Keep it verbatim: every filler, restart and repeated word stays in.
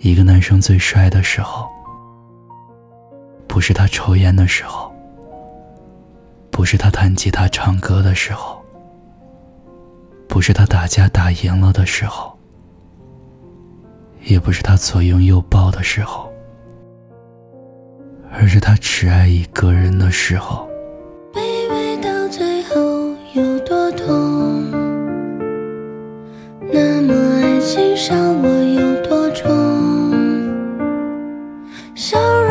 一个男生最帅的时候，不是他抽烟的时候，不是他弹吉他唱歌的时候，不是他打架打赢了的时候，也不是他左拥右抱的时候，而是他只爱一个人的时候。卑微到最后有多痛，那么爱情伤我有多重，笑容